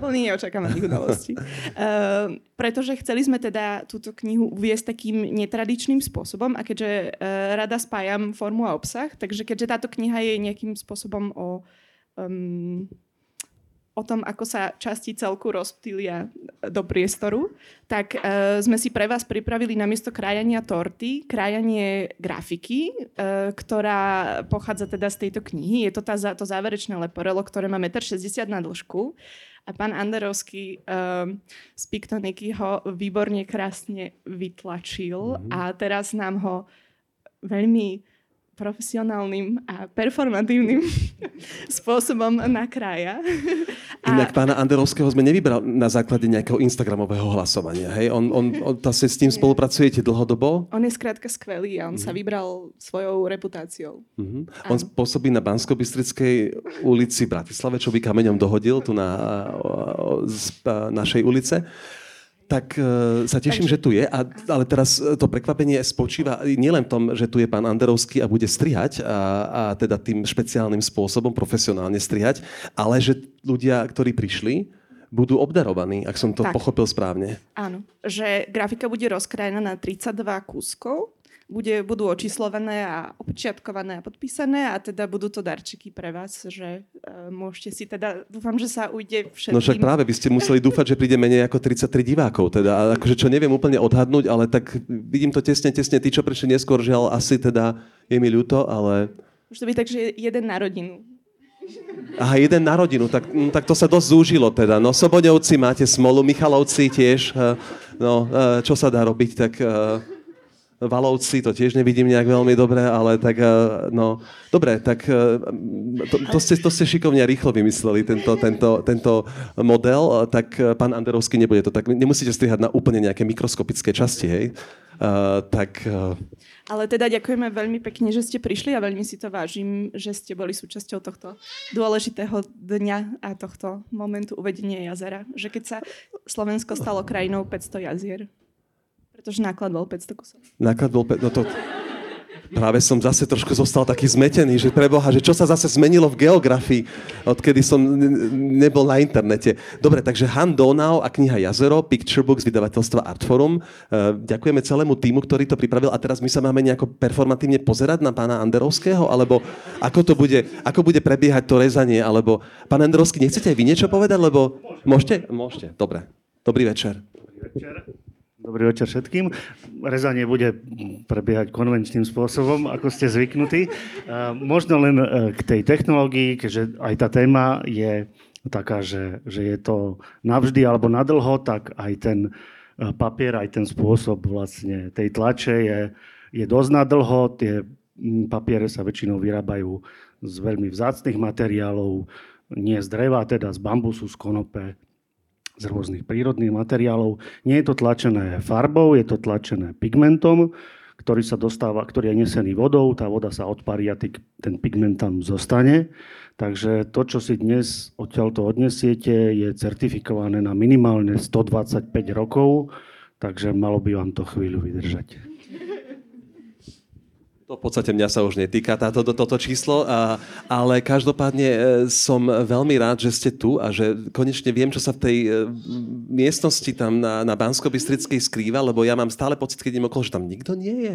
plný neočakávaných udalostí. Uh, pretože chceli sme teda túto knihu uviesť takým netradičným spôsobom a keďže uh, rada spájam formu a obsah, takže keďže táto kniha je nejakým spôsobom o... Um, o tom, ako sa časti celku rozptýlia do priestoru, tak e, sme si pre vás pripravili namiesto krájania torty, krájanie grafiky, e, ktorá pochádza teda z tejto knihy. Je to tá, to záverečné leporelo, ktoré má jeden šesťdesiat metra na dĺžku. A pán Anderovský e, z Piktoniky ho výborne krásne vytlačil mm-hmm. a teraz nám ho veľmi... profesionálnym a performatívnym spôsobom nakrája. Inak pána Anderovského sme nevybral na základe nejakého instagramového hlasovania. Hej? On, on, on tase, s tým spolupracujete dlhodobo? On je skrátka skvelý a on mm-hmm. sa vybral svojou reputáciou. Mm-hmm. On pôsobí na Banskej Bystrickej ulici Bratislave, čo by kameňom dohodil tu na, z našej ulice. Tak e, sa teším, takže... že tu je, a, ale teraz to prekvapenie spočíva nielen v tom, že tu je pán Anderovský a bude strihať, a, a teda tým špeciálnym spôsobom profesionálne strihať, ale že ľudia, ktorí prišli, budú obdarovaní, ak som to tak pochopil správne. Áno, že grafika bude rozkrajená na tridsaťdva kúskov bude, budú očíslované a občiatkované a podpísané a teda budú to darčeky pre vás, že uh, môžete si teda, dúfam, že sa ujde všetkým. No však práve by ste museli dúfať, že príde menej ako tridsaťtri divákov, teda akože čo neviem úplne odhadnúť, ale tak vidím to tesne, tesne, tí, čo prišli neskôr, žiaľ asi teda je mi ľúto, ale... Môže to byť tak, že jeden na rodinu. Aha, jeden na rodinu, tak, tak to sa dosť zúžilo teda. No, Soboňovci máte smolu, Michalovci tiež, no, čo sa dá robiť, tak Valovci, to tiež nevidím nejak veľmi dobre, ale tak, no, dobre, tak to, to, ste, to ste šikovne rýchlo vymysleli, tento, tento, tento model, tak pán Anderovský, nebude to tak, nemusíte strihať na úplne nejaké mikroskopické časti, hej? Uh, tak... Uh... Ale teda ďakujeme veľmi pekne, že ste prišli a veľmi si to vážim, že ste boli súčasťou tohto dôležitého dňa a tohto momentu uvedenia jazera. Že keď sa Slovensko stalo krajinou päťsto jazier. Pretože náklad bol päťsto kusov. Náklad bol päťsto... No to... Práve som zase trošku zostal taký zmetený, že preboha, že čo sa zase zmenilo v geografii, odkedy som nebol na internete. Dobre, takže Han Donau a kniha Jazero, Picture Book z vydavateľstva Artforum. Ďakujeme celému týmu, ktorý to pripravil a teraz my sa máme nejako performatívne pozerať na pána Anderovského, alebo ako to bude, ako bude prebiehať to rezanie, alebo pán Anderovský, nechcete aj vy niečo povedať, lebo... Môžete? Môžete, dobre. Dobrý večer. Dobrý večer. Dobrý večer všetkým. Rezanie bude prebiehať konvenčným spôsobom, ako ste zvyknutí. Možno len k tej technológii, keďže aj tá téma je taká, že, že je to navždy alebo nadlho, tak aj ten papier, aj ten spôsob vlastne tej tlače je, je dosť nadlho. Tie papiere sa väčšinou vyrábajú z veľmi vzácnych materiálov, nie z dreva, teda z bambusu, z konope, z rôznych prírodných materiálov. Nie je to tlačené farbou, je to tlačené pigmentom, ktorý sa dostáva, ktorý je nesený vodou, tá voda sa odparí a ten pigment tam zostane. Takže to, čo si dnes odtiaľto odnesiete, je certifikované na minimálne stodvadsaťpäť rokov, takže malo by vám to chvíľu vydržať. To v podstate mňa sa už netýka táto, toto číslo, a, ale každopádne som veľmi rád, že ste tu a že konečne viem, čo sa v tej miestnosti tam na, na Banskobystrickej skrýva, lebo ja mám stále pocit, keď idem okolo, že tam nikto nie je.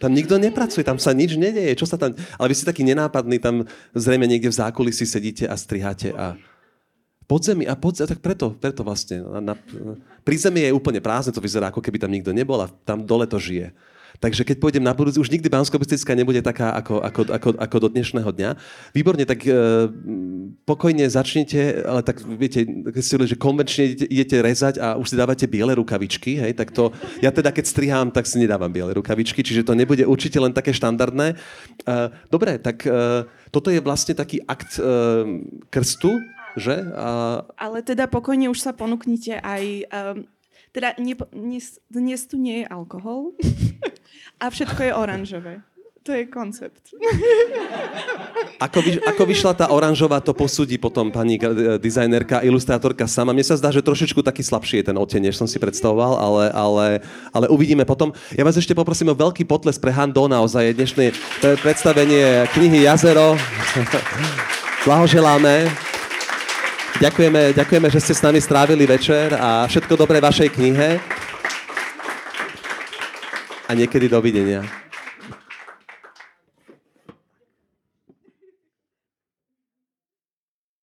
Tam nikto nepracuje, tam sa nič nedeje. Čo sa tam... Ale vy ste taký nenápadný, tam zrejme niekde v zákulisí sedíte a striháte a... Pod zemi a pod zemi, tak preto, preto vlastne. Na, na, pri zemi je úplne prázdne, to vyzerá, ako keby tam nikto nebol a tam dole to žije. Takže keď pôjdem na budúci, už nikdy Banskobystrická nebude taká ako, ako, ako, ako do dnešného dňa. Výborne, tak e, pokojne začnite, ale tak viete, keď ste hovorili, že konvenčne idete rezať a už si dávate biele rukavičky, hej, tak to, ja teda keď strihám, tak si nedávam biele rukavičky, čiže to nebude určite len také štandardné. E, dobre, tak e, toto je vlastne taký akt e, krstu, že? A... Ale teda pokojne už sa ponúknite aj... E, teda ne, dnes, dnes tu nie je alkohol a všetko je oranžové. To je koncept. Ako, vyš, ako vyšla tá oranžová, to posúdi potom pani dizajnerka, ilustrátorka sama. Mne sa zdá, že trošičku taký slabší je ten odtieň, než som si predstavoval, ale, ale, ale uvidíme potom. Ja vás ešte poprosím o veľký potles pre Han Donau za jej dnešné predstavenie knihy Jazero. Blahoželáme. Ďakujeme, ďakujeme, že ste s nami strávili večer a všetko dobré vašej knihe. A niekedy dovidenia.